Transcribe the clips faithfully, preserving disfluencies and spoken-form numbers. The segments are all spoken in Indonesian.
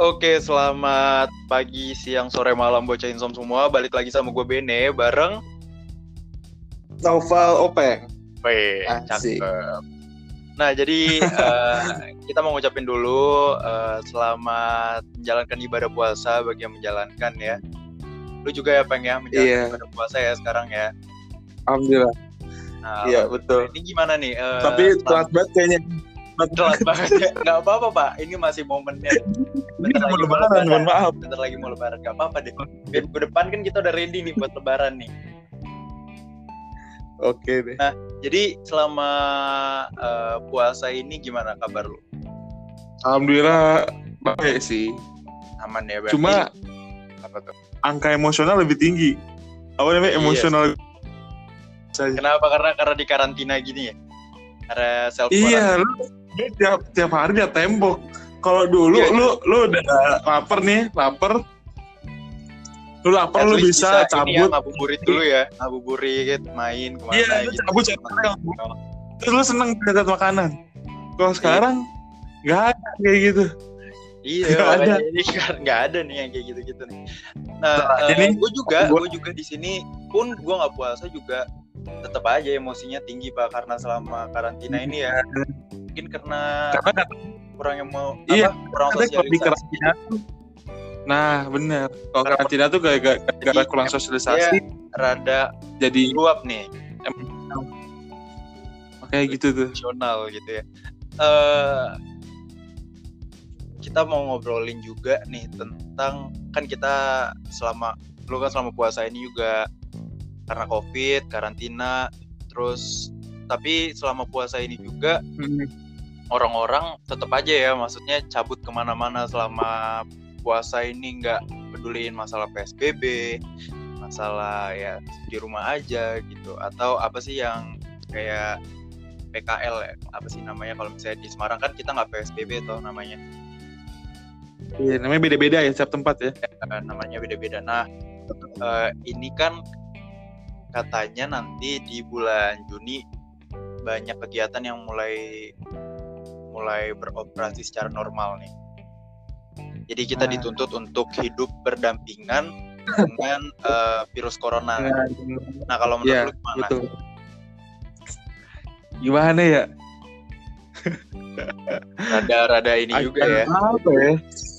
Oke, selamat pagi, siang, sore, malam Bocah Insom semua. Balik lagi sama gue Bene, bareng Naufal Openg. Weh, cakep. Nah, jadi uh, kita mau ngucapin dulu uh, selamat menjalankan ibadah puasa bagi yang menjalankan ya. Lu juga ya, Peng, ya? Menjalankan yeah. ibadah puasa ya sekarang ya. Alhamdulillah. Nah, iya, betul. Ini gimana nih? Uh, Tapi telat banget kayaknya. Telat banget. Gak apa-apa, Pak. Ini masih momennya. Bentar lagi mau lebaran, lebaran, mohon maaf. Bentar lagi mau lebaran, gak apa-apa deh. Minggu depan kan kita udah ready nih buat lebaran nih. Oke deh. Nah, jadi selama uh, puasa ini gimana kabar lu? Alhamdulillah baik sih. Aman ya, Bang. Cuma apa tuh? Angka emosional lebih tinggi. Apa namanya? Emosional. Iya. Kenapa? Karena karena di karantina gini ya. Karena self quarantine. Iya, lu tiap tiap hari dia tembok. Kalau dulu iya, lu lu udah lapar nih, lapar. Lu lapar, lu bisa, bisa cabut. Ngabuburit dulu ya, ngabuburit, main kemana yeah, gitu. Iya, cabut cabut. Terus lu seneng dapat makanan. Kalau yeah. sekarang nggak ada kayak gitu. Iya, nggak ada. Nggak ada nih yang kayak gitu-gitu nih. Nah, nah ini gue juga, gue juga di sini pun gue nggak puasa juga tetap aja emosinya tinggi Pak, karena selama karantina ini ya. Mungkin karena kurang yang mau iya, apa? Kurang sosialisasi. Nah, benar. Kalau karantina tuh gara-gara gara kurang sosialisasi, rada jadi luap nih. Makanya gitu tuh. Nasional gitu ya. Uh, kita mau ngobrolin juga nih tentang, kan kita selama lu kan selama puasa ini juga karena COVID, karantina, terus tapi selama puasa ini juga hmm. orang-orang tetap aja ya, maksudnya cabut kemana-mana selama puasa ini, nggak peduliin masalah P S B B, masalah ya di rumah aja gitu, atau apa sih yang kayak P K L ya, apa sih namanya kalau misalnya di Semarang kan kita nggak P S B B toh namanya. Iya, namanya beda-beda ya setiap tempat ya. ya namanya beda-beda. Nah eh, ini kan katanya nanti di bulan Juni banyak kegiatan yang mulai mulai beroperasi secara normal nih. Jadi kita dituntut untuk hidup berdampingan dengan uh, virus corona. Nah, kalau menurut ya, lu gimana? Betul. Gimana ya? Rada-rada ini Akan juga ya. Apa ya?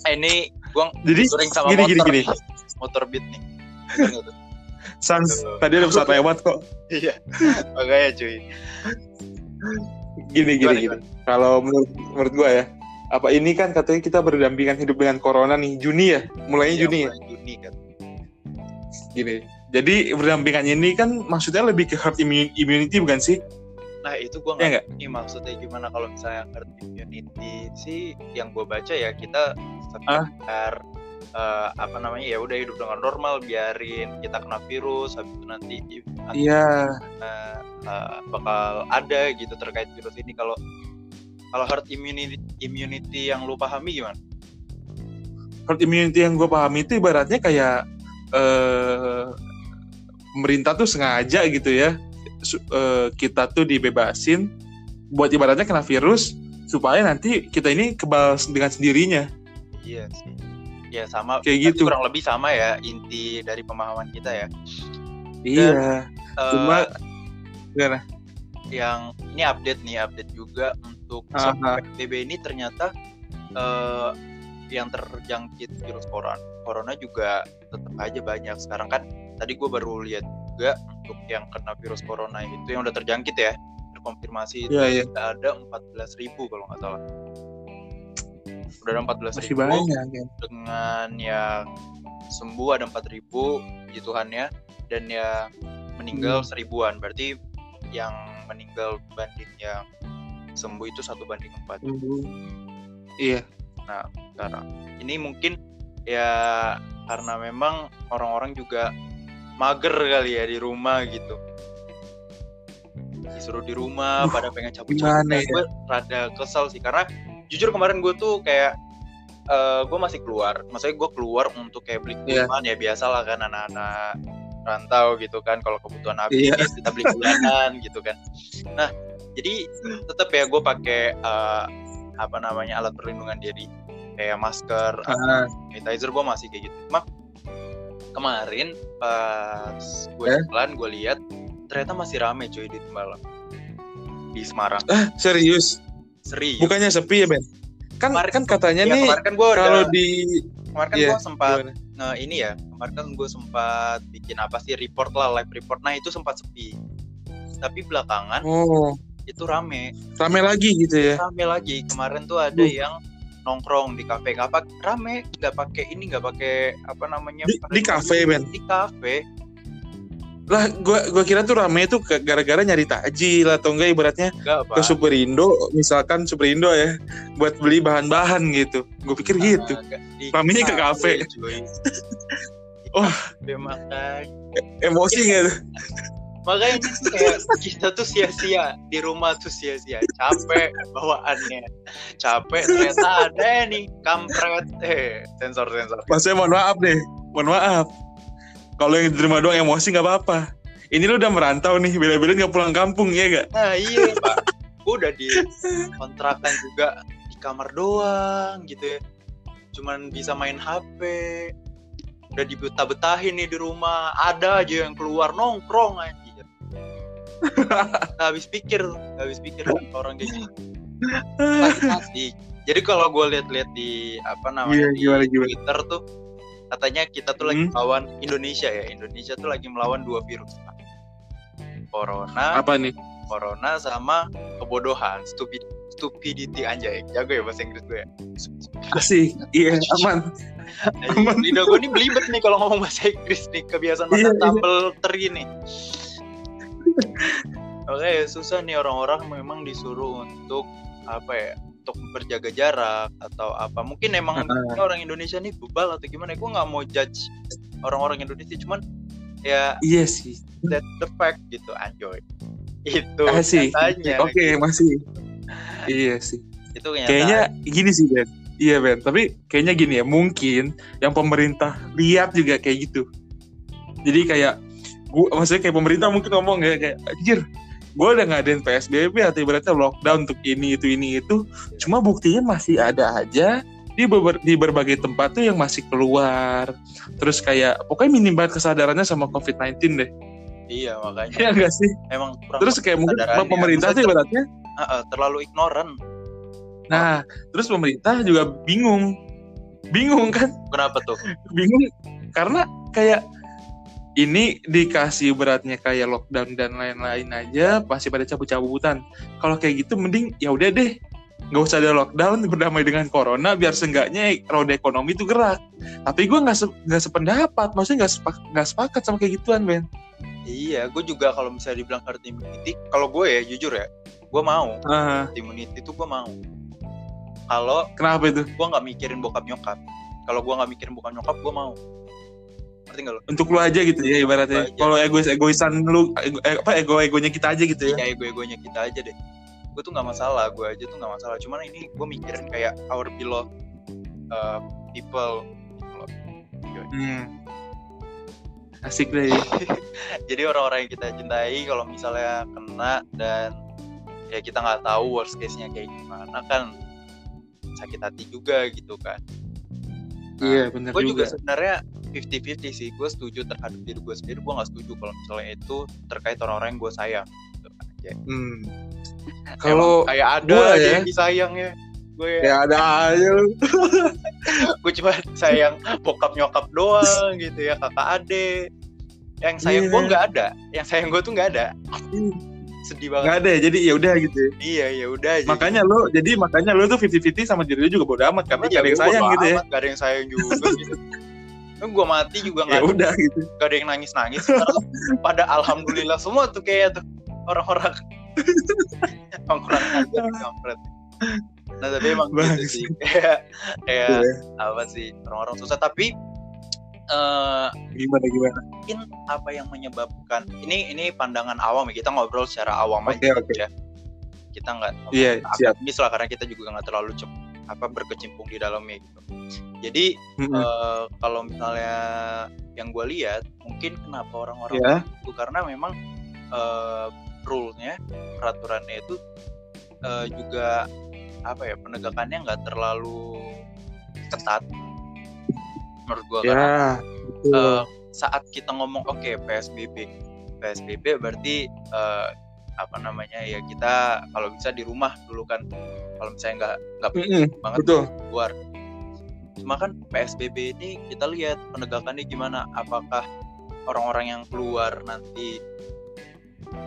Eh, ini gua sering sama gini, motor. Gini, gini. Motor beat nih. Sans, tadi ada pesawat lewat kok. Iya. Makanya cuy. Gini, gimana, gini, gini. Kalau menurut menurut gua ya, apa ini kan katanya kita berdampingan hidup dengan corona nih, Juni ya? Mulainya ya, Juni mulai ya? Juni kan. Gini, jadi berdampingan ini kan maksudnya lebih ke herd immunity bukan sih? Nah itu gue ya nggak ngerti maksudnya gimana kalau misalnya herd immunity sih yang gue baca ya kita sekitar uh, apa namanya ya udah hidup dengan normal, biarin kita kena virus, habis itu nanti iya uh, uh, bakal ada gitu terkait virus ini. Kalau Kalau herd immunity, immunity yang lu pahami gimana? Herd immunity yang gue pahami itu ibaratnya kayak eh, pemerintah tuh sengaja gitu ya, su- eh, kita tuh dibebasin buat ibaratnya kena virus supaya nanti kita ini kebal dengan sendirinya. Iya sih. Ya sama. Kayak gitu. Kurang lebih sama ya inti dari pemahaman kita ya. Iya. Dan, Cuma eh, gimana? Yang ini update nih, update juga. Untuk P S B B ini ternyata uh, yang terjangkit virus corona, corona juga tetap aja banyak sekarang kan. Tadi gue baru lihat juga untuk yang kena virus corona itu yang udah terjangkit ya, terkonfirmasi yeah, itu yeah. ada empat belas ribu kalau nggak salah. Udah ada empat belas ribu dengan yang sembuh ada empat ribu, puji Tuhan ya, dan yang meninggal hmm. seribuan. Berarti yang meninggal banding yang sembuh itu satu banding empat. Mm-hmm. Iya. Nah, sekarang ini mungkin ya karena memang orang-orang juga mager kali ya di rumah gitu. Disuruh di rumah, uh, pada pengen cabut-cabut. Ya? Gue rada kesel sih karena jujur kemarin gue tuh kayak uh, gue masih keluar. Maksudnya gue keluar untuk kayak beli minuman yeah. ya biasalah kan anak-anak rantau gitu kan, kalau kebutuhan habis yeah. kita beli bulanan gitu kan. Nah jadi tetap ya gue pakai uh, apa namanya alat perlindungan diri kayak masker, uh. sanitizer gue masih kayak gitu. Mak kemarin pas gue eh? jalan gue lihat ternyata masih rame cuy di Tembalang, di Semarang. Ah serius? Serius? Bukannya sepi ya Ben? Kan kemarin, kan katanya ya, nih kan kalau di kemarin kan yeah, gue sempat nah, ini ya kemarin kan gue sempat bikin apa sih report lah, live report. Nah itu sempat sepi, tapi belakangan oh. itu rame. Rame lagi gitu ya? Rame lagi. Kemarin tuh ada uh. yang nongkrong di kafe, nggak pakai rame, nggak pakai ini, nggak pakai apa namanya di kafe Ben, di kafe lah. Gua gua kira tuh rame tuh gara-gara nyari takjil atau enggak, ibaratnya enggak, ke Superindo misalkan, Superindo ya buat beli bahan-bahan gitu. Gua pikir nah, gitu ramenya ke kafe. Wah oh. emosi nggak tuh? Makanya gitu, kayak kita tuh sia-sia di rumah tuh sia-sia, capek bawaannya, capek ternyata ada nih kampret, eh sensor-sensor. Maksudnya mohon maaf deh, mohon maaf. Kalau yang di rumah doang emosi nggak apa-apa. Ini lu udah merantau nih, bela-belain nggak pulang kampung ya nggak? Nah iya pak, gue udah di kontrakan juga di kamar doang gitu ya, cuman bisa main H P. Udah dibetah-betahin nih di rumah, ada aja yang keluar nongkrong aja. Nggak habis pikir, nggak habis pikir orang kayak gitu. Pasti. Jadi kalau gue lihat-lihat di apa namanya yeah, di gimana, Twitter gimana. tuh katanya kita tuh hmm? lagi melawan Indonesia ya, Indonesia tuh lagi melawan dua virus, corona. Apa nih? Corona sama kebodohan, stupid, stupidity anjay. Jago ya bahasa Inggris gue ya. Asik, iya aman. Aman. Lidah gue nih belibet nih kalau ngomong bahasa Inggris nih, kebiasaan makan sambal teri nih. Oke okay, susah nih orang-orang memang disuruh untuk apa ya, untuk berjaga jarak atau apa. Mungkin emang uh. orang Indonesia nih bebal atau gimana. Gue nggak mau judge orang-orang Indonesia, cuman ya iya yes. sih that the fact gitu anjoy. Itu asik. Katanya oke okay, gitu. Masih iya sih itu kayaknya gini sih Ben. Iya Ben, tapi kayaknya gini ya, mungkin yang pemerintah lihat juga kayak gitu. Jadi kayak gua, maksudnya kayak pemerintah mungkin ngomong ya, kayak anjir, gue udah ngadain P S B B atau ibaratnya lockdown untuk ini, itu, ini, itu. Cuma buktinya masih ada aja di, ber- di berbagai tempat tuh yang masih keluar. Terus kayak, pokoknya minim banget kesadarannya sama covid sembilan belas deh. Iya, makanya. Iya gak sih? Emang kurang. Terus kayak mungkin pemerintah tuh ibaratnya ter- terlalu ignoran. Nah, terus pemerintah juga bingung. Bingung kan? Kenapa tuh? Bingung karena kayak ini dikasih beratnya kayak lockdown dan lain-lain aja, pasti pada cabut-cabutan. Kalau kayak gitu mending ya udah deh, nggak usah ada lockdown, berdamai dengan corona, biar seenggaknya roda ekonomi itu gerak. Tapi gue nggak se- nggak sependapat, maksudnya nggak sepak- nggak sepakat sama kayak gituan Ben. Iya, gue juga kalau misalnya dibilang herd immunity, kalau gue ya jujur ya, gue mau uh-huh. herd immunity itu gue mau. Kalau kenapa itu? Gue nggak mikirin bokap nyokap. Kalau gue nggak mikirin bokap nyokap, gue mau. Lo? Untuk lu aja gitu ya ibaratnya. Kalau egois-egoisan lu ego, apa ego-egonya kita aja gitu ya. Iya, ego-egonya kita aja deh. Gue tuh enggak masalah, gue aja tuh enggak masalah. Cuman ini gue mikirin kayak our below uh, people. Hmm. Asik deh. Jadi orang-orang yang kita cintai kalau misalnya kena dan ya kita enggak tahu worst case-nya kayak gimana kan sakit hati juga gitu kan. Iya, nah, benar juga. Gue juga sebenarnya fifty-fifty sih, gue setuju terhadap diri gue sendiri, gue nggak setuju kalau misalnya itu terkait orang-orang yang gue sayang. Gitu aja. Hmm. Kalau kayak ada aja ya, yang disayang ya, gue ya, ya ada aja lu. Gue cuma sayang bokap nyokap doang gitu ya, kakak adik. Yang sayang yeah. gue nggak ada, yang sayang gue tuh nggak ada. Sedih banget. Nggak ada ya, jadi ya udah gitu. Iya ya udah. Makanya gitu. Lo, jadi makanya lo tuh fifty-fifty sama diri lo juga bodo amat karena nggak ada yang sayang gitu amat, ya. Nggak ada yang sayang juga gitu. Kan gue mati juga nggak ya ada, gitu. Gak ada yang nangis-nangis. Pada alhamdulillah semua tuh kayak tuh orang-orang orang-orang aja kampret. Nah tapi emang gitu sih kayak kayak yeah. apa sih orang-orang susah. Tapi uh, gimana gimana? Mungkin apa yang menyebabkan ini ini pandangan awam ya, kita ngobrol secara awam okay, aja. Okay. Ya. Kita nggak yeah, akademis lah karena kita juga nggak terlalu cepat apa berkecimpung di dalamnya gitu. Jadi mm-hmm. uh, kalau misalnya yang gue lihat mungkin kenapa orang-orang yeah. itu karena memang uh, rule-nya, peraturannya itu uh, juga apa ya, penegakannya nggak terlalu ketat menurut gue yeah. karena uh, saat kita ngomong oke okay, P S B B berarti uh, apa namanya ya, kita kalau bisa di rumah dulu kan, kalau misalnya nggak nggak mm-hmm. banget betul. Keluar. Cuma kan P S B B ini kita lihat penegakannya gimana, apakah orang-orang yang keluar nanti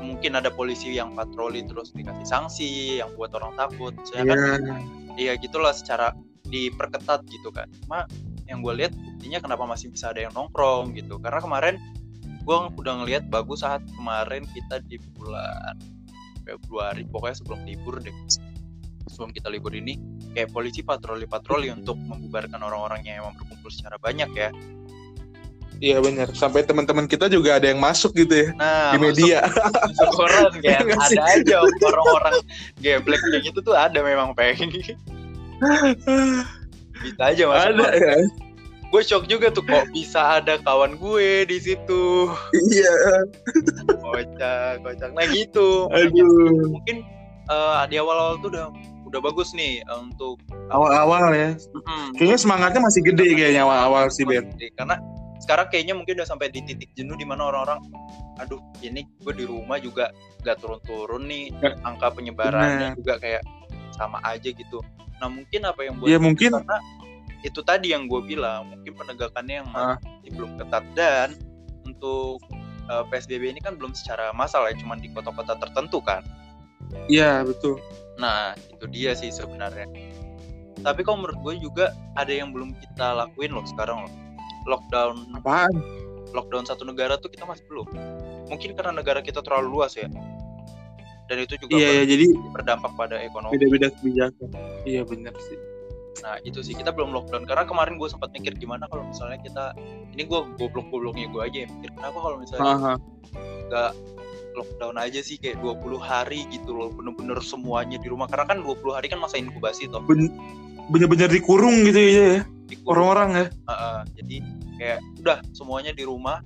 mungkin ada polisi yang patroli terus dikasih sanksi yang buat orang takut, saya yeah. kan iya gitulah, secara diperketat gitu kan. Cuma yang gue lihat buktinya kenapa masih bisa ada yang nongkrong gitu, karena kemarin gue udah ngelihat bagus saat kemarin kita di bulan Februari, pokoknya sebelum libur deh, sebelum kita libur ini kayak polisi patroli-patroli untuk membubarkan orang-orang yang emang berkumpul secara banyak ya. Iya benar, sampai teman-teman kita juga ada yang masuk gitu ya, nah, di media. Masuk koran kan, ada aja orang-orang geblek kayak gitu tuh, ada memang pengen. Bisa aja masuk. Ada ya. Gue shock juga tuh kok bisa ada kawan gue di situ. Iya. Kocak, kocak. Nah gitu. Aduh. Mungkin uh, di awal-awal tuh udah udah bagus nih untuk awal-awal ya. Hmm. Kayaknya semangatnya masih gede nah, kayaknya awal-awal sih Ben. Karena sekarang kayaknya mungkin udah sampai di titik jenuh di mana orang-orang, aduh ini gue di rumah juga gak turun-turun nih, angka penyebarannya nah. juga kayak sama aja gitu. Nah mungkin apa yang buat ya, mungkin karena itu tadi yang gue bilang, mungkin penegakannya yang ah. masih belum ketat, dan untuk uh, P S B B ini kan belum secara massal ya, cuma di kota-kota tertentu kan. Iya betul. Nah itu dia sih sebenarnya. Tapi kalau menurut gue juga ada yang belum kita lakuin loh sekarang loh. Lockdown. Apaan? Lockdown satu negara tuh kita masih belum. Mungkin karena negara kita terlalu luas ya. Dan itu juga iya, ber- ya, jadi berdampak pada ekonomi. Beda-beda kebijakan. Iya benar sih. Nah itu sih, kita belum lockdown. Karena kemarin gue sempat mikir gimana kalau misalnya kita, ini gue goblok-gobloknya gue aja ya, mikir kenapa kalau misalnya Aha. gak lockdown aja sih kayak dua puluh hari gitu loh, bener-bener semuanya di rumah. Karena kan dua puluh hari kan masa inkubasi toh, ben- bener-bener dikurung gitu ya, dikurung. Orang-orang ya uh, jadi kayak udah semuanya di rumah,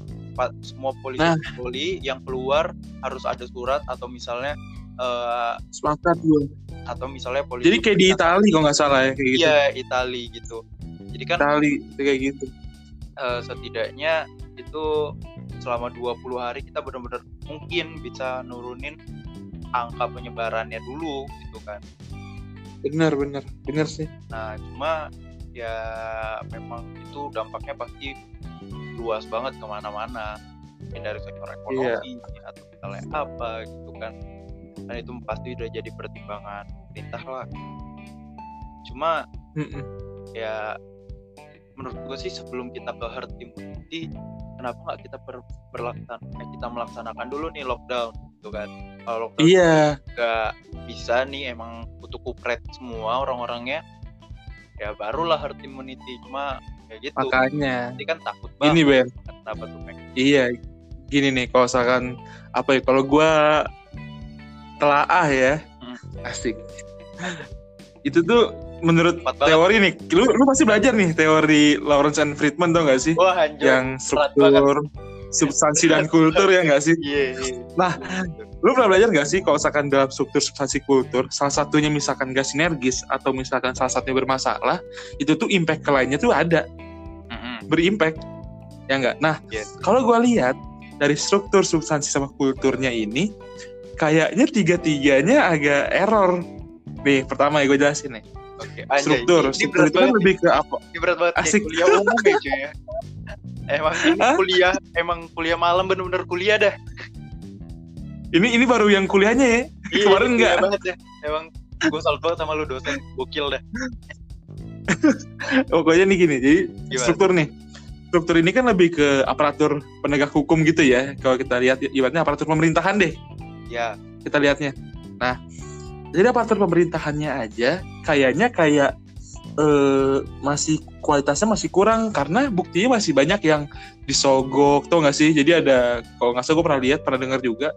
semua polisi-polisi nah. yang keluar harus ada surat atau misalnya uh, sepakat gue atau misalnya polisi, jadi kayak di Itali kalau nggak salah ya kayak gitu. Iya Itali gitu, jadi kan Itali kayak gitu uh, setidaknya itu selama dua puluh hari kita benar-benar mungkin bisa nurunin angka penyebarannya dulu gitu kan. Benar benar benar sih. Nah cuma ya memang itu dampaknya pasti luas banget kemana-mana, dari sektor ekonomi yeah. atau misalnya apa gitu kan. Dan itu pasti udah jadi pertimbangan pemerintah lah. Cuma Mm-mm. ya menurut gue sih sebelum kita ke herd immunity, kenapa nggak kita ber- berlaksan, eh, kita melaksanakan dulu nih lockdown gitu kan. Kalau lockdown yeah. nggak bisa nih, emang kutu kupret semua orang-orangnya, ya barulah herd immunity. Cuma ya gitu. Makanya. Nanti kan takut banget. Ini Ben. Kenapa tuh Ben? Iya, gini nih kalau misalkan apa ya, kalau gue telaah ya, hmm. asik. Itu tuh menurut Pat teori banget. Nih, lu lu pasti belajar nih teori Lawrence and Friedman tau nggak sih? Wah, hancur. Yang struktur, substansi dan kultur ya nggak sih? Iya. Yeah, yeah. Nah, lu pernah belajar nggak sih kalau misalkan dalam struktur substansi kultur salah satunya misalkan nggak sinergis atau misalkan salah satunya bermasalah, itu tuh impact ke lainnya tuh ada, mm-hmm. berimpact ya nggak? Nah, yeah. kalau gue lihat dari struktur substansi sama kulturnya ini, kayaknya tiga-tiganya agak error. Nih pertama ya gue jelasin nih. Oke, struktur ini, struktur ini itu kan lebih ke apa? Ini berat banget. Asik. Ya, kuliah umum ya cuy ya. Emang ini kuliah, emang kuliah malam bener-bener kuliah dah. Ini ini baru yang kuliahnya ya. Iya, kemarin enggak banget ya. Emang gue salut banget sama lu dosen, gokil dah. Pokoknya nih gini, jadi gimana? Struktur nih. Struktur ini kan lebih ke aparatur penegak hukum gitu ya. Kalau kita lihat ibaratnya aparatur pemerintahan deh. Ya, kita lihatnya. Nah, jadi aparatur pemerintahannya aja kayaknya kayak eh, masih kualitasnya masih kurang karena buktinya masih banyak yang disogok, tau nggak sih? Jadi ada, kalau nggak salah gue pernah lihat, pernah dengar juga.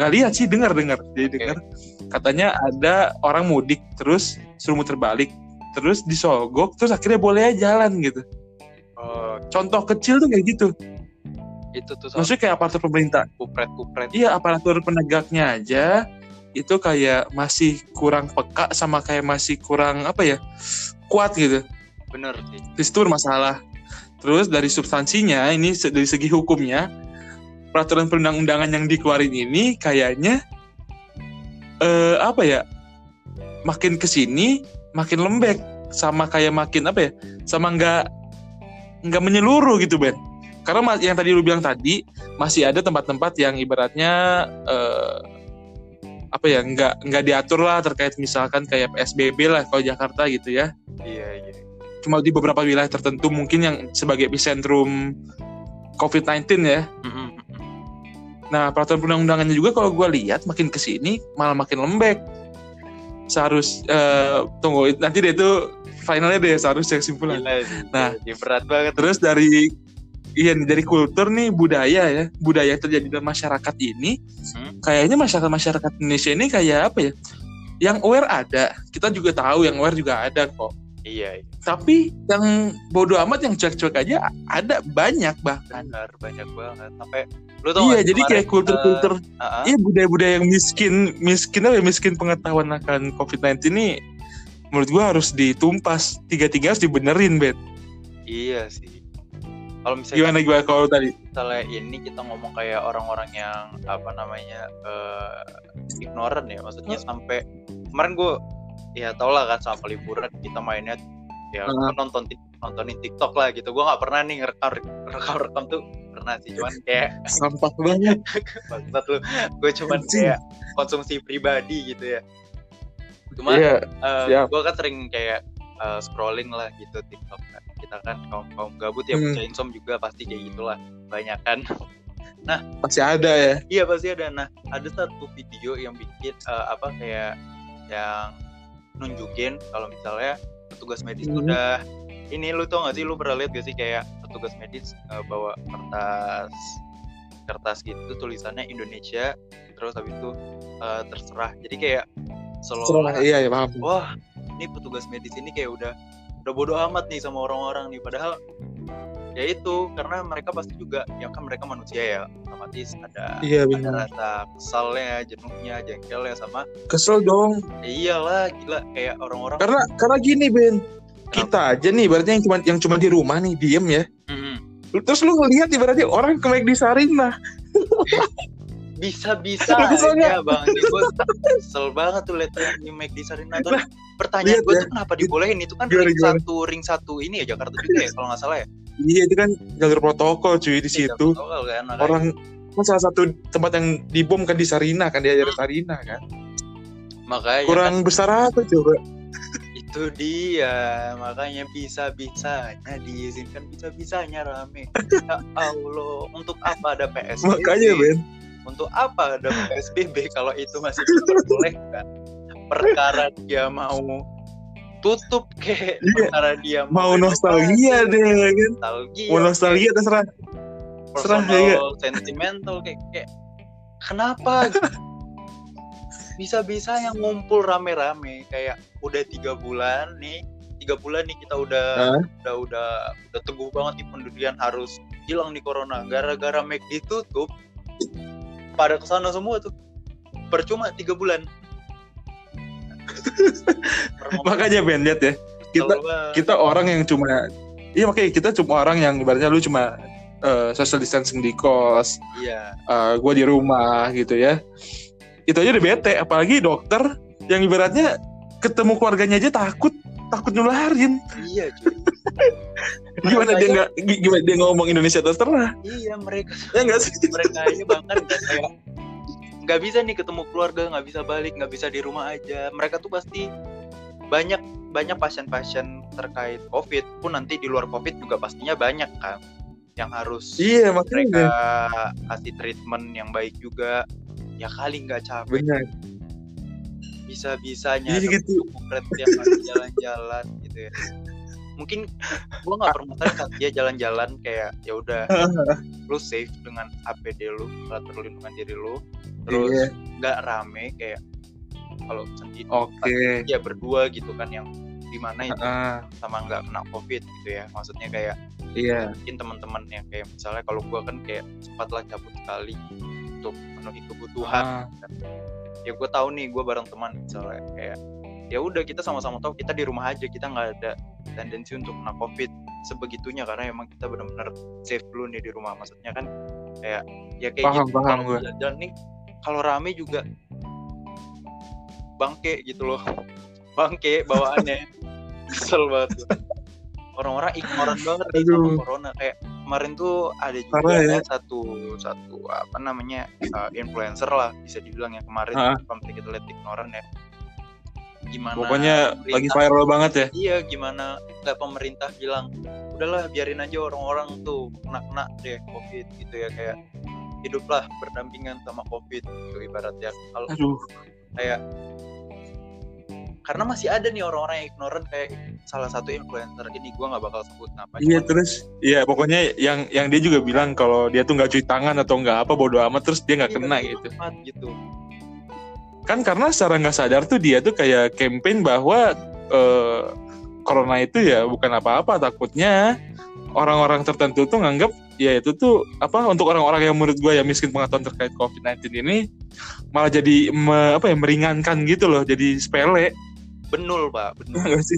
Nggak lihat sih, dengar-dengar. Jadi okay. dengar katanya ada orang mudik terus suruh muter balik, terus disogok, terus akhirnya boleh jalan gitu. Oh. Contoh kecil tuh kayak gitu. itu tuh. Maksudnya kayak aparatur pemerintah. Kupret-kupret. Iya, aparatur penegaknya aja itu kayak masih kurang peka sama kayak masih kurang apa ya? Kuat gitu. Bener sih. Itu masalah. Terus dari substansinya ini dari segi hukumnya peraturan perundang-undangan yang dikeluarin ini kayaknya eh, apa ya? Makin kesini makin lembek sama kayak makin apa ya? Sama enggak enggak menyeluruh gitu, Ben. Karena yang tadi lu bilang tadi masih ada tempat-tempat yang ibaratnya eh, apa ya? Enggak enggak diatur lah terkait misalkan kayak P S B B lah kalau Jakarta gitu ya. Iya, iya. Cuma di beberapa wilayah tertentu mungkin yang sebagai epicentrum covid sembilan belas ya. Mm-hmm. Nah, peraturan perundang-undangannya juga kalau gue lihat makin kesini malah makin lembek. Seharus uh, tunggu nanti deh itu finalnya deh seharus cek simpulan. Nah, berat banget. Terus dari iya dari kultur nih budaya ya budaya yang terjadi dalam masyarakat ini hmm? Kayaknya masyarakat masyarakat Indonesia ini kayak apa ya? Yang aware ada, kita juga tahu yang aware juga ada kok. Iya, iya. Tapi yang bodo amat yang cuek-cuek aja ada banyak bahkan. Benar, banyak banget. Sampai lu tahu iya, jadi kayak kultur-kultur uh, uh-uh. iya budaya-budaya yang miskin, miskin apa miskin pengetahuan akan covid sembilan belas ini menurut gua harus ditumpas, tiga-tiga harus dibenerin, Bet. Iya sih. Kalau misalnya gimana gua kalau tadi? Misalnya ini kita ngomong kayak orang-orang yang apa namanya? Uh, ignoran ya, maksudnya hmm. sampai kemarin gua ya tau lah kan sama liburan kita mainnya ya uh-huh. nonton nontonin TikTok lah gitu. Gue nggak pernah nih ngerekam rekam rekam tuh pernah sih cuman kayak sampah banget banget lu. Gue cuman kayak konsumsi pribadi gitu ya. Cuman yeah. uh, gue kan sering kayak uh, scrolling lah gitu TikTok kan. Kita kan kaum kaum gabut ya punya hmm. insom juga pasti kayak gitulah banyak kan. Nah pasti ada ya. Iya pasti ada. Nah ada satu video yang bikin uh, apa kayak yang nunjukin kalau misalnya petugas medis hmm. udah ini lu tau gak sih lu pernah lihat gak sih kayak petugas medis uh, bawa kertas kertas gitu tulisannya Indonesia terus habis itu uh, terserah jadi kayak seolah iya ya paham wah ini petugas medis ini kayak udah udah bodo amat nih sama orang-orang nih padahal ya itu karena mereka pasti juga ya kan mereka manusia ya otomatis ada iya, ada rasa kesalnya jenuhnya jengkelnya sama kesel dong iyalah gila kayak orang-orang karena karena gini Ben kita aja nih ibaratnya yang cuma yang cuma di rumah nih diem ya mm-hmm. terus lu ngelihat ibaratnya orang kemek disaring lah bisa-bisa ya bang gue kesel banget tuh liat yang make di Sarina tuh pertanyaan gue tuh kenapa dibolehin itu kan ring satu ring satu ini ya Jakarta juga ya kalau nggak salah ya iya itu kan jalur protokol cuy di situ kan, orang kan salah satu tempat yang dibom kan di Sarina kan di daerah Sarina kan makanya kurang kan, besar apa coba itu dia makanya bisa-bisanya diizinkan bisa-bisanya rame ya Allah untuk apa ada P S B B makanya Ben untuk apa ada P S B B kalau itu masih diperbolehkan? Perkara dia mau tutup ke, perkara dia mau, mau nostalgia deh, kan? Nostalgia, mau nostalgia terserah, terserah ya. Sentimental kayak, kayak kenapa? Bisa-bisa yang ngumpul rame-rame kayak udah tiga bulan nih, tiga bulan nih kita udah, huh? udah, udah, udah teguh banget nih pendirian harus hilang di corona. Gara-gara M A C D tutup. Pada kesana semua tuh percuma tiga bulan. Makanya Ben lihat ya kita Terlalu kita orang yang cuma iya makanya kita cuma orang yang ibaratnya lu cuma uh, social distancing di kos, yeah. uh, gue di rumah gitu ya. Itu aja udah bete, apalagi dokter yang ibaratnya ketemu keluarganya aja takut takut nularin. Iya. Gimana dia nggak gimana dia ngomong Indonesia terserah? Iya mereka. Ya nggak sih mereka ini bahkan kayak nggak bisa nih ketemu keluarga, nggak bisa balik, nggak bisa di rumah aja. Mereka tuh pasti banyak banyak pasien-pasien terkait COVID pun nanti di luar COVID juga pastinya banyak kan yang harus iya, mereka kasih treatment yang baik juga. Ya kali nggak capek. Benar. Bisa-bisanya ada gitu. Bukret yang jalan-jalan gitu ya. Mungkin gue gak permasalahan saat dia jalan-jalan kayak ya udah lu safe dengan A P D lu, alat perlindungan diri lu. Terus yeah. gak rame kayak kalau sendiri okay. ya berdua gitu kan yang dimana itu uh-uh. sama gak kena COVID gitu ya. Maksudnya kayak Iya. Mungkin teman-teman yang kayak misalnya kalau gue kan kayak sempatlah cabut sekali untuk memenuhi kebutuhan. Ah. Ya gue tahu nih, gue bareng teman misalnya kayak ya udah kita sama-sama tahu kita di rumah aja, kita nggak ada tendensi untuk kena COVID sebegitunya karena emang kita benar-benar safe dulu nih di rumah. Maksudnya kan kayak ya kayak paham, gitu. Paham gue. Dan nih kalau rame juga bangke gitu loh, bangke bawaannya. Kesel banget tuh. Orang-orang ignoran banget nih sama corona. Kayak kemarin tuh ada juga Parah, ya? satu satu apa namanya uh, influencer lah bisa dibilang yang kemarin sampai kita lihat ignoran ya. Gimana? Pokoknya lagi viral banget ya. Iya, gimana? Gak pemerintah bilang, udahlah biarin aja orang-orang tuh kena-kena deh COVID gitu ya, kayak hiduplah berdampingan sama COVID gitu ibaratnya. Kalau kayak karena masih ada nih orang-orang yang ignoran kayak salah satu influencer ini gue nggak bakal sebut nama. Iya terus, iya pokoknya yang yang dia juga bilang kalau dia tuh nggak cuci tangan atau nggak apa bodo amat terus dia nggak kena gitu. Amat, gitu. Kan karena secara nggak sadar tuh dia tuh kayak campaign bahwa eh, corona itu ya bukan apa-apa, takutnya orang-orang tertentu tuh nganggap ya itu tuh apa untuk orang-orang yang menurut gue ya miskin pengetahuan terkait covid sembilan belas ini malah jadi me, apa ya meringankan gitu loh, jadi sepele. Benul pak, benul. Nggak sih?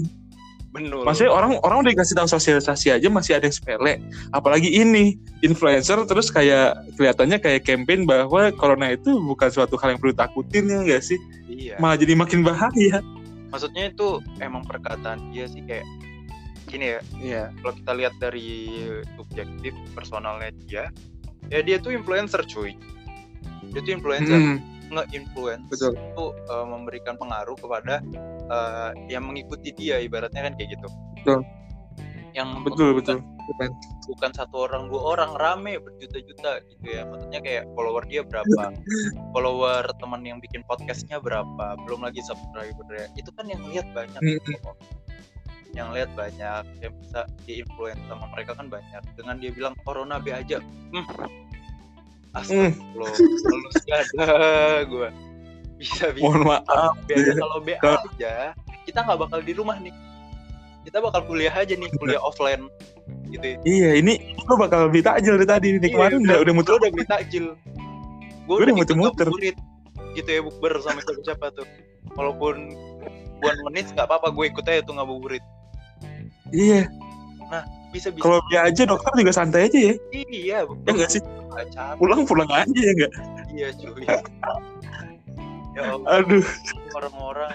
Benul. Maksudnya orang orang udah dikasih tahu sosialisasi aja masih ada yang sepele. Apalagi ini influencer terus kayak kelihatannya kayak campaign bahwa corona itu bukan suatu hal yang perlu takutin ya nggak sih? Iya. Malah jadi makin bahaya. Maksudnya itu emang perkataan dia sih kayak gini ya. Iya. Kalau kita lihat dari subjektif personalnya dia, ya dia tuh influencer cuy. Dia tuh influencer. Hmm. Nge-influence Betul. Itu uh, memberikan pengaruh kepada uh, yang mengikuti dia ibaratnya kan kayak gitu. Betul. Yang betul bukan, betul. Bukan satu orang dua orang, rame berjuta-juta gitu ya. Maksudnya kayak follower dia berapa, follower teman yang bikin podcastnya berapa, belum lagi subscribernya. Itu kan yang lihat banyak. Gitu. Yang lihat banyak, yang bisa di-influence sama mereka kan banyak. Dengan dia bilang corona be aja. Hmm. Astagfirullah, mm. lulus gak ada gue bisa-bisa. Mohon maaf biasa kalau B aja, kita gak bakal di rumah nih. Kita bakal kuliah aja nih, kuliah offline gitu ya. Iya, ini lo bakal beli takjil dari tadi nih. Iya, kemarin udah udah muter. Gue udah beli takjil. Gue udah muter-muter gitu ya, bukber sama siapa tuh. Walaupun buan menit gak apa-apa, gue ikut aja tuh ngabuburit. Iya. Nah, bisa-bisa kalau B aja dokter juga santai aja ya. Iya, ya gak sih? Acara. Pulang-pulang aja ya enggak? Iya cuy. Ya Allah. Aduh. Orang-orang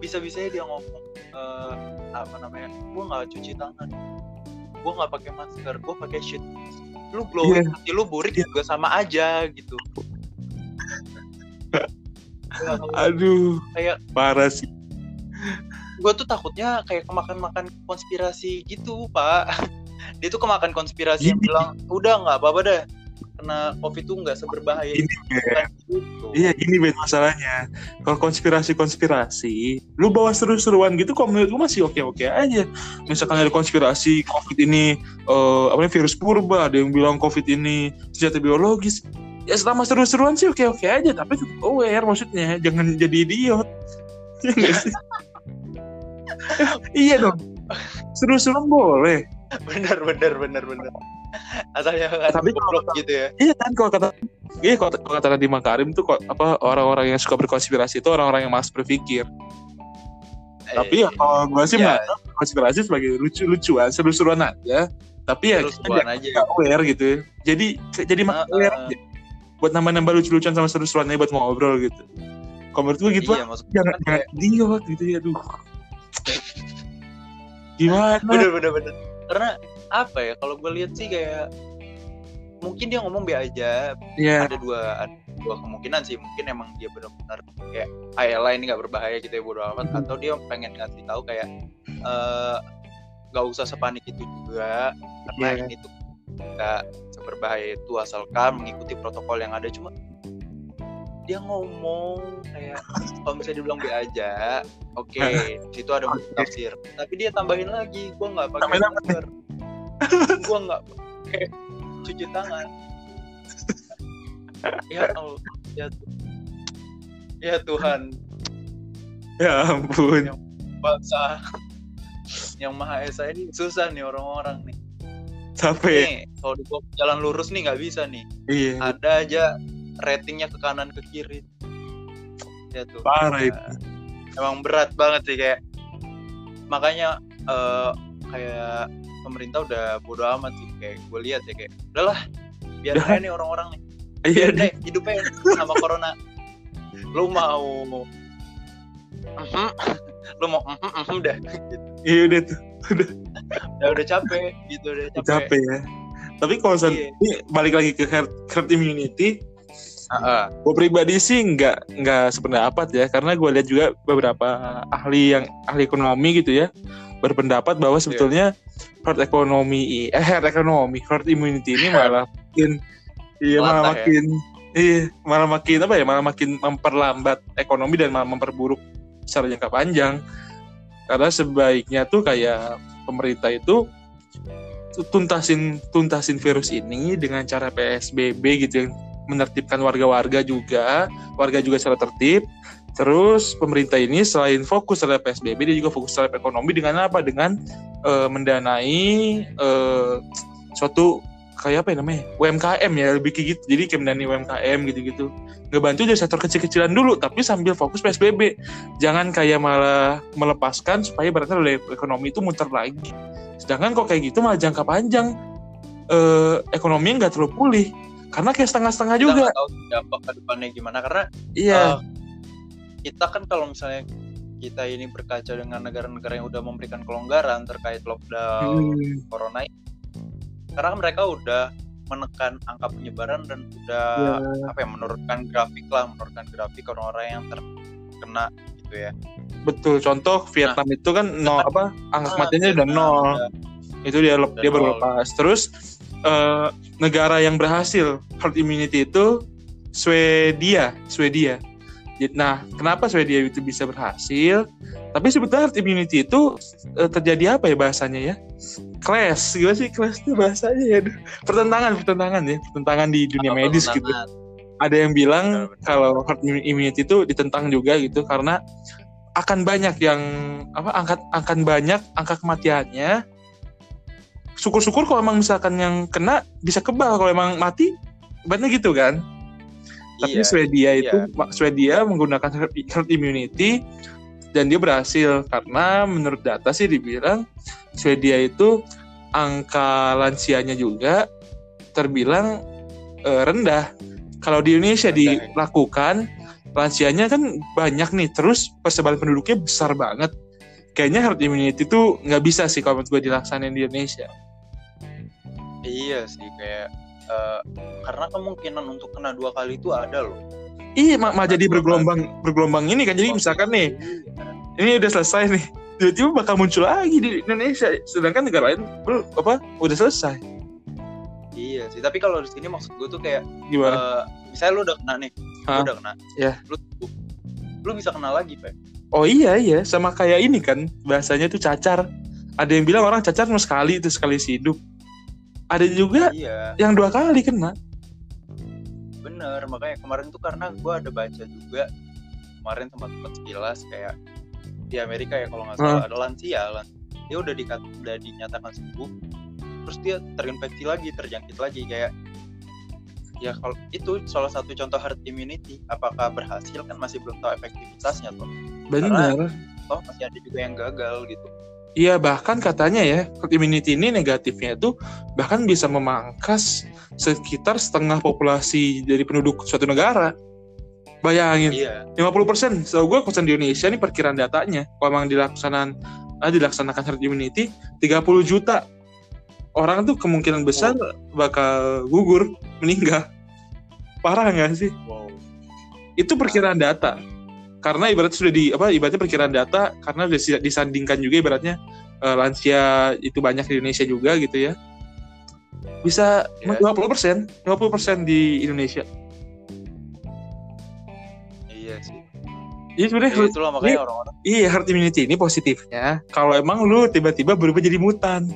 bisa-bisanya dia ngomong uh, apa namanya? Gua nggak cuci tangan, gua nggak pakai masker, gua pakai sheet. Lu glowing, yeah. Hati lu burik yeah. Juga sama aja gitu. Ya, aduh. Kayak parah sih. Gua tuh takutnya kayak kemakan-makan konspirasi gitu pak. Dia tuh kemakan konspirasi yang bilang udah nggak apa-apa deh. Karena COVID itu nggak seberbahaya. Gini, ya. Gitu. Iya, gini bet masalahnya. Kalau konspirasi-konspirasi, lu bawa seru-seruan gitu, kalau menurut lu masih oke-oke aja. Misalkan ada konspirasi COVID ini, uh, apa virus purba, ada yang bilang COVID ini senjata biologis. Ya selama seru-seruan sih oke-oke aja, tapi aware maksudnya, jangan jadi idiot. Ya nggak sih? Iya dong. Seru-seruan boleh. Bener, bener, bener, bener. Asalnya tapi kalau kata, gitu ya. Iya kan kalau kata iya kalau, kalau kata tadi Mang Karim tuh apa orang-orang yang suka berkonspirasi itu orang-orang yang malas berpikir. Eh, tapi ya kalau gue sih iya. Mah konspirasi sebagai lucu-lucuan, seru-seruan aja. Tapi ya seru-seruan aja aware gitu. Ya. Jadi jadi uh, aware uh, buat nambah-nambah lucu-lucuan sama seru-seruannya buat ngobrol gitu. Kalau menurut gue gitu iya, lah, jangan jangan idiot gitu ya aduh. Gimana? Bener-bener bener. Karena apa ya kalau gue lihat sih kayak mungkin dia ngomong be aja yeah. ada dua ada dua kemungkinan sih, mungkin emang dia benar-benar kayak ayalah ini nggak berbahaya gitu ya bodo amat, atau dia pengen ngasih tahu kayak nggak e, usah sepanik itu juga karena yeah. ini tuh nggak seberbahaya itu asalkan mengikuti protokol yang ada. Cuma dia ngomong kayak kalau misalnya dibilang be aja oke okay, situ ada tafsir, tapi dia tambahin lagi gue nggak pakai masker, gue nggak pakai cuci tangan. Ya Allah, ya, ya Tuhan, ya ampun, yang bangsa yang Maha Esa ini susah nih orang-orang nih. capek. Kalau di jalan lurus nih nggak bisa nih. Iya. Ada aja ratingnya ke kanan ke kiri. Ya tuh. Parah itu. Emang berat banget sih kayak. Makanya uh, kayak pemerintah udah bodo amat sih kayak gue lihat ya kayak. Udahlah, biar aja nih orang-orang nih. Biar deh hidupnya sama corona. Lu mau uh-huh. lu mau uh-huh, uh-huh, udah gitu. Iya udah tuh. Udah. udah udah capek gitu udah capek. Capek ya. Tapi kalau misalnya yeah. balik lagi ke herd, herd immunity, uh-uh. gue pribadi sih nggak nggak sependapat ya, karena gue lihat juga beberapa ahli yang ahli ekonomi gitu ya berpendapat bahwa sebetulnya yeah. herd ekonomi eh herd ekonomi herd immunity ini malah makin iya malah makin ya? iya malah makin apa ya malah makin memperlambat ekonomi dan malah memperburuk secara jangka panjang. Karena sebaiknya tuh kayak pemerintah itu tuntasin tuntasin virus ini dengan cara P S B B gitu, yang menertibkan warga-warga juga, warga juga secara tertib. Terus pemerintah ini selain fokus terhadap P S B B, dia juga fokus terhadap ekonomi dengan apa? Dengan uh, mendanai uh, suatu kayak apa ya namanya? U M K M ya, lebih kayak gitu. Jadi kayak mendanai U M K M gitu-gitu. Ngebantu dari sektor kecil-kecilan dulu, tapi sambil fokus P S B B. Jangan kayak malah melepaskan supaya berarti dari ekonomi itu muter lagi. Sedangkan kok kayak gitu malah jangka panjang eh, ekonominya nggak terlalu pulih. Karena kayak setengah-setengah kita juga. Kita nggak tahu dampak ke depannya gimana. Karena iya. uh, kita kan kalau misalnya kita ini berkaca dengan negara-negara yang udah memberikan kelonggaran terkait lockdown hmm. corona ini. Karena mereka udah menekan angka penyebaran dan udah yeah. apa ya, menurunkan grafik lah, menurunkan grafik orang-orang yang terkena gitu ya. Betul. Contoh Vietnam nah, itu kan nol apa angka kematiannya udah nol. Itu dia udah dia baru lepas. Terus Uh, negara yang berhasil herd immunity itu Swedia, Swedia. Nah, kenapa Swedia itu bisa berhasil? Tapi sebetulnya herd immunity itu uh, terjadi apa ya bahasanya ya? Clash, gimana sih clash itu bahasanya ya? Pertentangan, pertentangan ya, pertentangan di dunia atau medis gitu. Ada yang bilang betul, betul. Kalau herd immunity itu ditentang juga gitu karena akan banyak yang apa? Angkat akan banyak angka kematiannya. Syukur-syukur kalau emang misalkan yang kena bisa kebal, kalau emang mati benar gitu kan. Tapi iya, Swedia iya. itu Swedia menggunakan herd immunity dan dia berhasil karena menurut data sih dibilang Swedia itu angka lansianya juga terbilang e, rendah. Kalau di Indonesia rendah. Dilakukan lansianya kan banyak nih, terus persebaran penduduknya besar banget. Kayaknya herd immunity itu nggak bisa sih kalau menurut gue dilaksanain di Indonesia. Iya sih, kayak uh, karena kemungkinan untuk kena dua kali itu ada loh. Iya, mak ma jadi bergelombang bergelombang ini kan. Jadi misalkan nih, ini udah selesai nih, tiba-tiba bakal muncul lagi di Indonesia. Sedangkan negara lain belum apa udah selesai. Iya sih, tapi kalau di sini maksud gue tuh kayak gimana? Uh, misalnya lu udah kena nih, lu udah kena, yeah. lu, lu bisa kena lagi pak. Oh iya iya, sama kayak ini kan bahasanya tuh cacar. Ada yang bilang orang cacar cuma sekali itu sekali hidup. Ada juga iya. yang dua kali kena. Bener, makanya kemarin tuh karena gue ada baca juga kemarin tempat-tempat sekilas kayak di Amerika ya kalau nggak salah hmm. ada lansia, lansia, dia udah, di, udah dinyatakan sembuh, terus dia terinfeksi lagi, terjangkit lagi kayak. Ya kalau itu salah satu contoh herd immunity, apakah berhasil kan masih belum tahu efektivitasnya toh. Benar. Toh masih ada juga yang gagal gitu. Iya, bahkan katanya ya herd immunity ini negatifnya itu bahkan bisa memangkas sekitar setengah populasi dari penduduk suatu negara. Bayangin. Iya. lima puluh persen. Setahu gue konsen di Indonesia ini perkiraan datanya, kalau memang dilaksanakan ah, dilaksanakan herd immunity tiga puluh juta orang tuh kemungkinan besar bakal gugur, meninggal. Parah nggak sih? Wow. Itu perkiraan data. Karena ibaratnya sudah di apa? Ibaratnya perkiraan data karena sudah disandingkan juga ibaratnya uh, lansia itu banyak di Indonesia juga gitu ya. Bisa yeah. dua puluh persen, dua puluh persen di Indonesia. Iya sih. Iya sebenarnya. Itu loh makanya orang-orang. Iya, herd immunity ini positifnya kalau emang lu tiba-tiba berubah jadi mutan.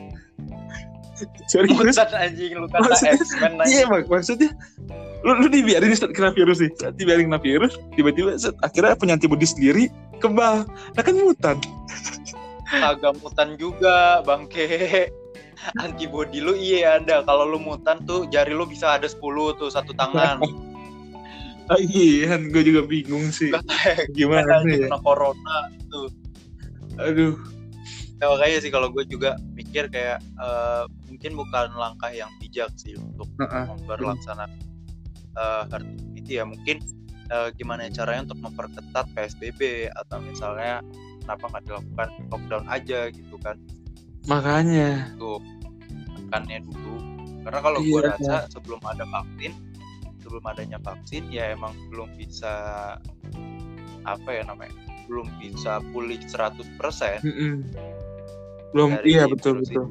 Sorry, mutan anjing lu kata X-Men. Iya mak, maksudnya lu, lu dibiarin kena virus sih, dibiarin kena virus, tiba-tiba set, akhirnya punya antibodi sendiri kebal, nah kan mutan. Agak mutan juga bangke. antibody lu iya ada. Kalau lu mutan tuh jari lu bisa ada sepuluh tuh satu tangan. Oh, iya, gue juga bingung sih. Kata, gimana sih? Kena corona tuh. Aduh. Nah, makanya sih kalau gue juga mikir kayak uh, mungkin bukan langkah yang bijak sih untuk uh-uh. berlaksanakan uh, herd immunity ya. Mungkin uh, gimana caranya untuk memperketat P S B B atau misalnya kenapa nggak dilakukan lockdown aja gitu kan? Makanya. Tuh makannya dulu. Karena kalau iya, gue rasa kan. sebelum ada vaksin, sebelum adanya vaksin ya emang belum bisa apa ya namanya, belum bisa pulih seratus persen. Mm-mm. Belum, iya betul betul.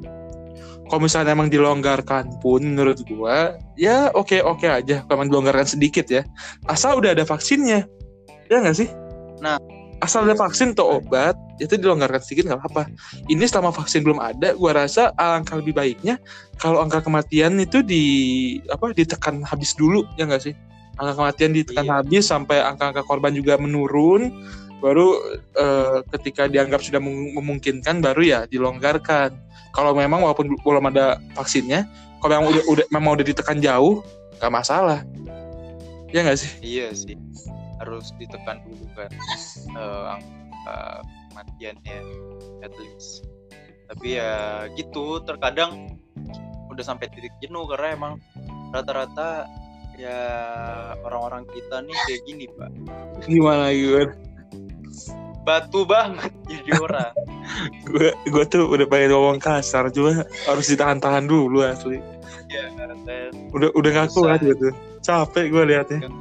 Kalau misalnya emang dilonggarkan pun menurut gua ya oke oke aja, kalau emang dilonggarkan sedikit ya, asal udah ada vaksinnya, ya nggak sih? Nah, asal ada vaksin atau obat itu dilonggarkan sedikit nggak apa-apa. Ini selama vaksin belum ada, gua rasa alangkah lebih baiknya kalau angka kematian itu di apa ditekan habis dulu, ya nggak sih? Angka kematian ditekan iya. habis sampai angka-angka korban juga menurun. Baru eh, ketika dianggap sudah memungkinkan baru ya dilonggarkan. Kalau memang walaupun belum ada vaksinnya, kalau memang udah, udah memang udah ditekan jauh, nggak masalah. Iya nggak sih? Iya sih, harus ditekan dulu kan uh, angka kematiannya at least. Tapi ya gitu, terkadang udah sampai titik jenuh karena emang rata-rata ya orang-orang kita nih kayak gini pak. Gimana gitu? Batu banget jadi orang. Gue gue tuh udah pengen ngomong kasar cuma harus ditahan-tahan dulu asli. Ya, udah udah ngaku aja tuh. Capek gue liatnya.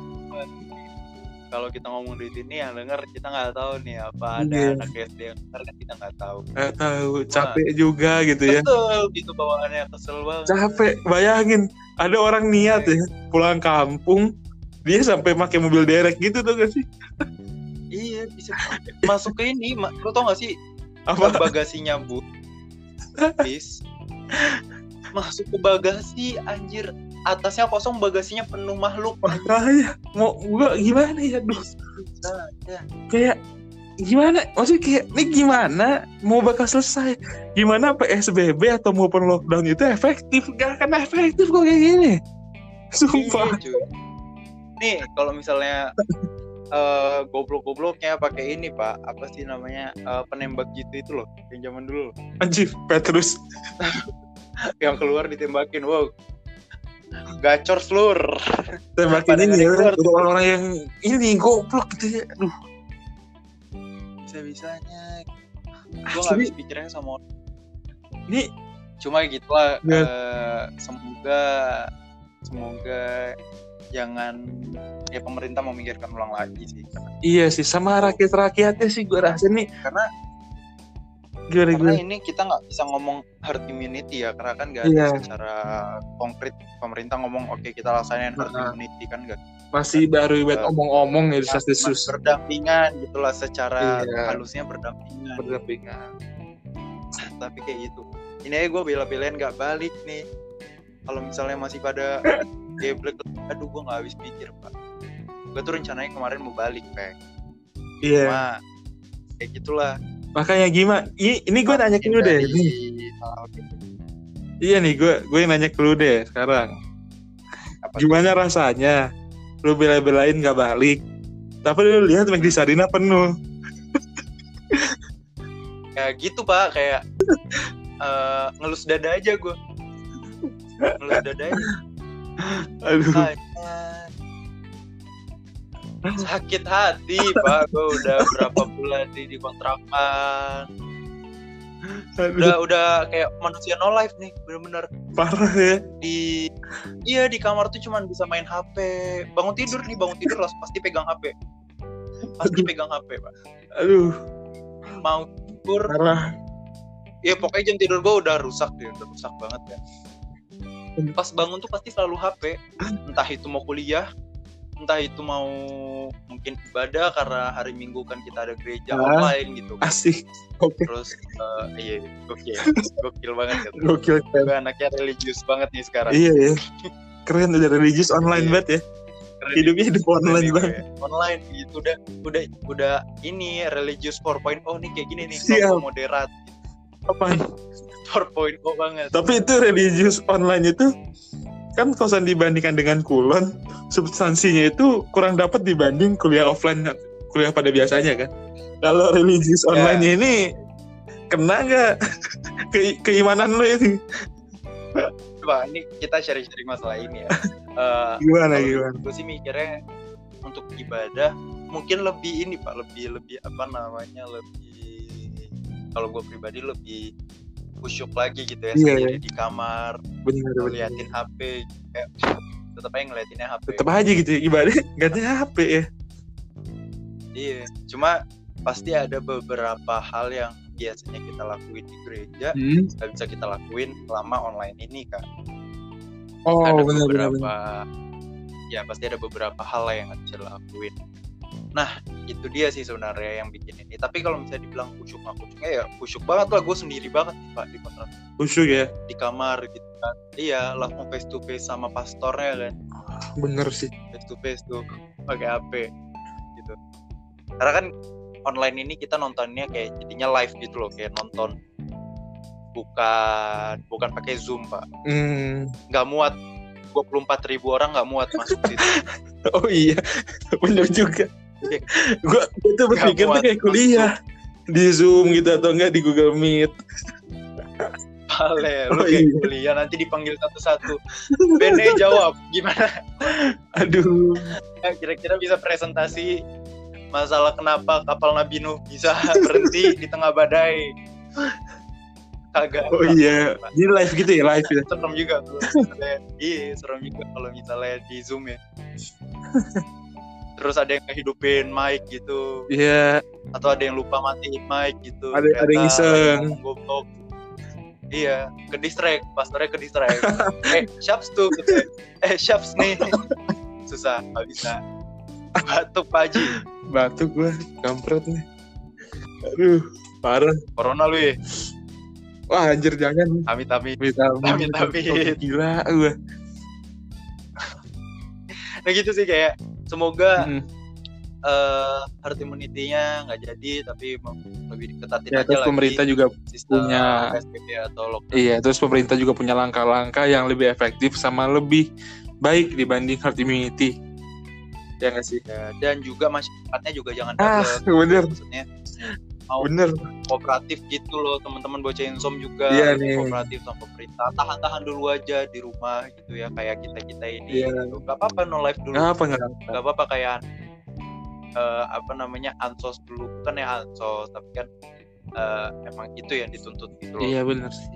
Kalau kita ngomong di sini yang denger kita nggak tahu nih apa ada anak S D yang karena kita nggak tahu. Nggak tahu. Capek juga gitu ya. Betul, gitu bawaannya kesel banget. Capek. Bayangin ada orang niat ya pulang kampung dia sampai pakai mobil derek gitu tuh gak sih? Iya bisa masuk ke ini, lo tau gak sih apa bagasinya bu? Bis masuk ke bagasi anjir atasnya kosong bagasinya penuh makhluk. Makanya mau gua gimana ya bis? Nah, ya. Kayak gimana? Maksudnya kayak ini gimana? Mau bakal selesai? Gimana P S B B atau maupun lockdown itu efektif? Gak akan efektif kok kayak gini. Sumpah. Iya, cuy. Nih kalau misalnya Uh, goblok-gobloknya pakai ini pak apa sih namanya uh, penembak jitu itu loh yang zaman dulu anjir Petrus yang keluar ditembakin wow gacor selur tembakin ini ya orang-orang yang ini goblok gitu ya aduh bisa-bisanya gue gak habis pikirnya sama orang ini cuma gitu lah ya. uh, semoga semoga jangan ya pemerintah memikirkan ulang lagi sih. Karena iya sih sama rakyat-rakyatnya sih gue rasa nih karena gila, karena gila. Ini kita nggak bisa ngomong herd immunity ya karena kan nggak yeah. ada secara konkret pemerintah ngomong oke okay, kita laksanain herd nah. immunity kan nggak masih kan, baru buat uh, omong-omong ya disus-disus berdampingan gitulah secara yeah. halusnya berdampingan berdampingan tapi kayak gitu ini aja gue bela-belain nggak balik nih kalau misalnya masih pada geblek, aduh gue gak habis pikir pak. Gue tuh rencananya kemarin mau balik pak. Iya yeah. Kayak gitulah. Makanya gimana I, ini gue nanya ke lu deh nih. Oh, okay. Iya nih gue gue nanya ke lu deh sekarang. Apa gimana itu? Rasanya lu bela-belain gak balik tapi lu lihat McD Sarina penuh. Ya gitu pak. Kayak uh, ngelus dada aja gue. Ngelus dada aja. Aduh. Sakit hati pak, gue udah berapa bulan di di kontrakan. Udah udah kayak manusia no life nih, bener-bener. Parah ya. Di iya di kamar tuh cuman bisa main H P. Bangun tidur nih bangun tidur langsung pasti pegang H P. Pasti aduh. Pegang H P pak. Aduh. Mau tidur. Parah. Ya pokoknya jam tidur gue udah rusak deh, udah rusak banget ya. Pas bangun tuh pasti selalu H P. Entah itu mau kuliah, entah itu mau mungkin ibadah karena hari Minggu kan kita ada gereja ah, online gitu. Asik. Okay. Terus uh, iya gokil. Gokil banget ya. Gokil. Gue anaknya religius banget nih sekarang. Iya ya. Keren udah religius online banget ya. Keren, hidupnya hidup online banget. Ya. Online gitu udah udah udah ini religius empat titik nol nih kayak gini nih moderator. Apaan? empat titik nol banget. Tapi itu religius online itu kan kosan dibandingkan dengan Kulon, substansinya itu kurang dapat dibanding kuliah offline, kuliah pada biasanya kan. Kalau religius ya. Online ini kena nggak Ke- keimanan lo ini? Coba ini kita sharing-sharing masalah ini ya. Uh, gimana gimana? Gue sih mikirnya untuk ibadah mungkin lebih ini pak, lebih lebih apa namanya lebih kalau gue pribadi lebih kusyuk lagi gitu ya, yeah, yeah. Di kamar ngeliatin H P kayak, tetap aja ngeliatinnya H P tetap aja gitu ya, ibadah gantinya H P ya. Iya, cuma pasti ada beberapa hal yang biasanya kita lakuin di gereja nggak hmm. bisa kita lakuin selama online ini kan. Oh, ada bener, beberapa bener. Ya pasti ada beberapa hal yang harus dilakuin. Nah itu dia sih sebenarnya yang bikin ini. Tapi kalau misalnya dibilang kusyuk nggak kusyuknya ya kusyuk banget lah, gue sendiri banget nih pak di kontrak. Kusyuk ya? Di kamar gitu kan. Iya, langsung face to face sama pastornya kan. Bener sih. Face to face tuh pakai H P gitu. Karena kan online ini kita nontonnya kayak jadinya live gitu loh, kayak nonton bukan bukan pakai Zoom pak. Nggak mm. muat. dua puluh empat ribu orang nggak muat masuk situ. Oh iya, bener juga. Gue itu berpikir tuh kayak kuliah di Zoom gitu atau enggak di Google Meet. Pale, lu oh, kayak iya. Kuliah nanti dipanggil satu-satu. Bene jawab gimana? Aduh. Kira-kira bisa presentasi masalah kenapa kapal Nabi Nuh bisa berhenti di tengah badai? Kagak. Oh iya. Apa. Ini live gitu ya, live ya. Serem juga. Iya, serem juga kalau misalnya di Zoom ya. Terus ada yang ngehidupin mic gitu. Iya. Yeah. Atau ada yang lupa matiin mic gitu. Ada, ada yang iseng. Ngomong-ngomong. Iya. Ke distract. Pastornya ke distract. eh, syaps tuh. Eh, syaps nih. Susah. Gak bisa. Batuk, Pak Haji. Batuk gue. Kampret nih. Aduh. Parah. Corona lu ya. Wah, anjir jangan. Amit-amit. Amit-amit. amit-amit. Gila gue. Nah gitu sih kayak. Semoga hmm. uh, herd immunity-nya nggak jadi, tapi lebih diketatin ya, aja terus lagi. Pemerintah juga punya S P B atau lockdown. Iya, terus pemerintah juga punya langkah-langkah yang lebih efektif sama lebih baik dibanding herd immunity. Ya nggak sih? Ya, dan juga masyarakatnya juga jangan ah, kaget. Bener. Maksudnya mau bener. Kooperatif gitu loh, teman-teman bocah insom juga ya, kooperatif sama pemerintah. Tahan-tahan dulu aja di rumah gitu ya, kayak kita-kita ini ya. Gak apa-apa no life dulu. Gak apa Gak apa-apa kayak uh, apa namanya ansos dulu. Bukan ya ansos, tapi kan uh, emang itu yang dituntut gitu loh. Iya benar sih.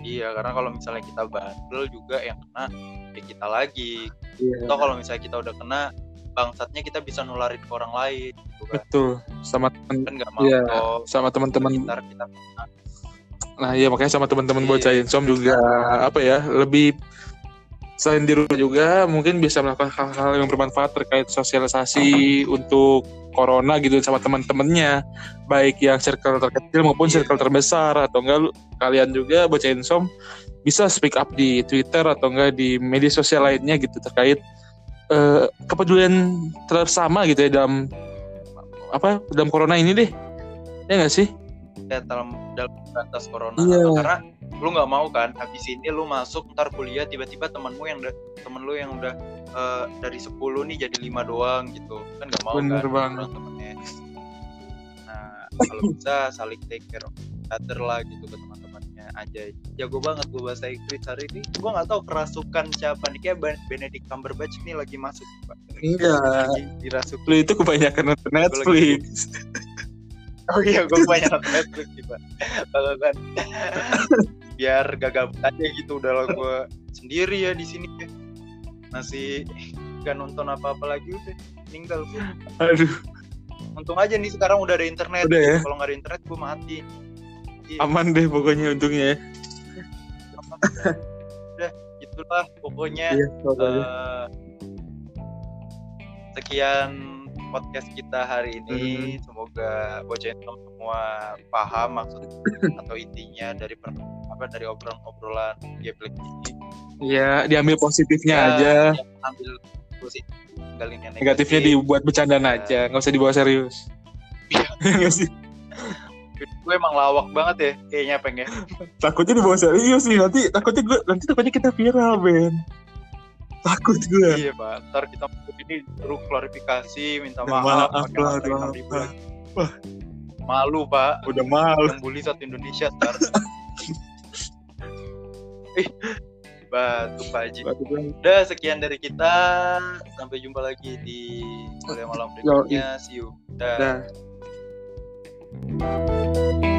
Iya, karena kalau misalnya kita bandel juga yang kena ya kita lagi ya. Atau kalau misalnya kita udah kena bangsatnya kita bisa nularin ke orang lain gitu kan. Betul. Sama temen kan gak mau ya, sama teman-teman kita, kita. Nah, iya makanya sama teman-teman bocah insom juga apa ya, lebih selain di rumah juga mungkin bisa melakukan hal-hal yang bermanfaat terkait sosialisasi uh-huh. untuk corona gitu sama teman-temannya, baik yang circle terkecil maupun yeah. circle terbesar. Atau enggak kalian juga bocah insom bisa speak up di Twitter atau enggak di media sosial lainnya gitu terkait Uh, kepedulian terhadap sama gitu ya dalam apa dalam corona ini deh, ya nggak sih? Ya, dalam dalam batas corona yeah. Karena lu nggak mau kan habis ini lu masuk ntar kuliah tiba-tiba temanmu yang da- temen lu yang udah uh, dari sepuluh nih jadi lima doang gitu kan, nggak mau. Bener kan teman-temannya. Nah kalau bisa saling take care other lah gitu ke teman-temannya aja. Jago banget gue bahasa Inggris hari ini. Gue nggak tahu kerasukan siapa nih, kayak Benedict Cumberbatch ini lagi masuk pak. Iya. Dirasukin. Lu itu kebanyakan nonton Netflix. Oh iya, gue kebanyakan nonton Netflix sih pak. Kalau kan biar gak gabut aja gitu, udah lah gue sendiri ya di sini. Masih gak nonton apa-apa lagi udah meninggal gue. Aduh. Untung aja nih sekarang udah ada internet. Udah ya? Kalau nggak ada internet gue mati. Iya. Aman deh pokoknya untungnya ya. Udah gitulah pokoknya iya, uh, sekian podcast kita hari ini. Mm-hmm. Semoga bocah semua paham maksud atau intinya dari per, apa dari obrolan-obrolan Geblek ini. Iya, diambil positifnya ya, aja. Ya, ambil positif, negatifnya, negatifnya dibuat bercandaan uh, aja, nggak usah dibawa serius. Iya. Nggak sih. gue emang lawak banget ya kayaknya pengen. Takutnya dibawa serius nih nanti, takutnya gue nanti takutnya kita viral, Ben. Takut gue. Iya, Pak. Ntar kita ini perlu klarifikasi, minta maaf, maaf lah, maaf. Wah. Malu, Pak. Udah malu. Membuli satu Indonesia ntar. Eh, batu Pak Haji. Udah sekian dari kita. Sampai jumpa lagi di kuliah malam berikutnya. See you. Dah. Thank you.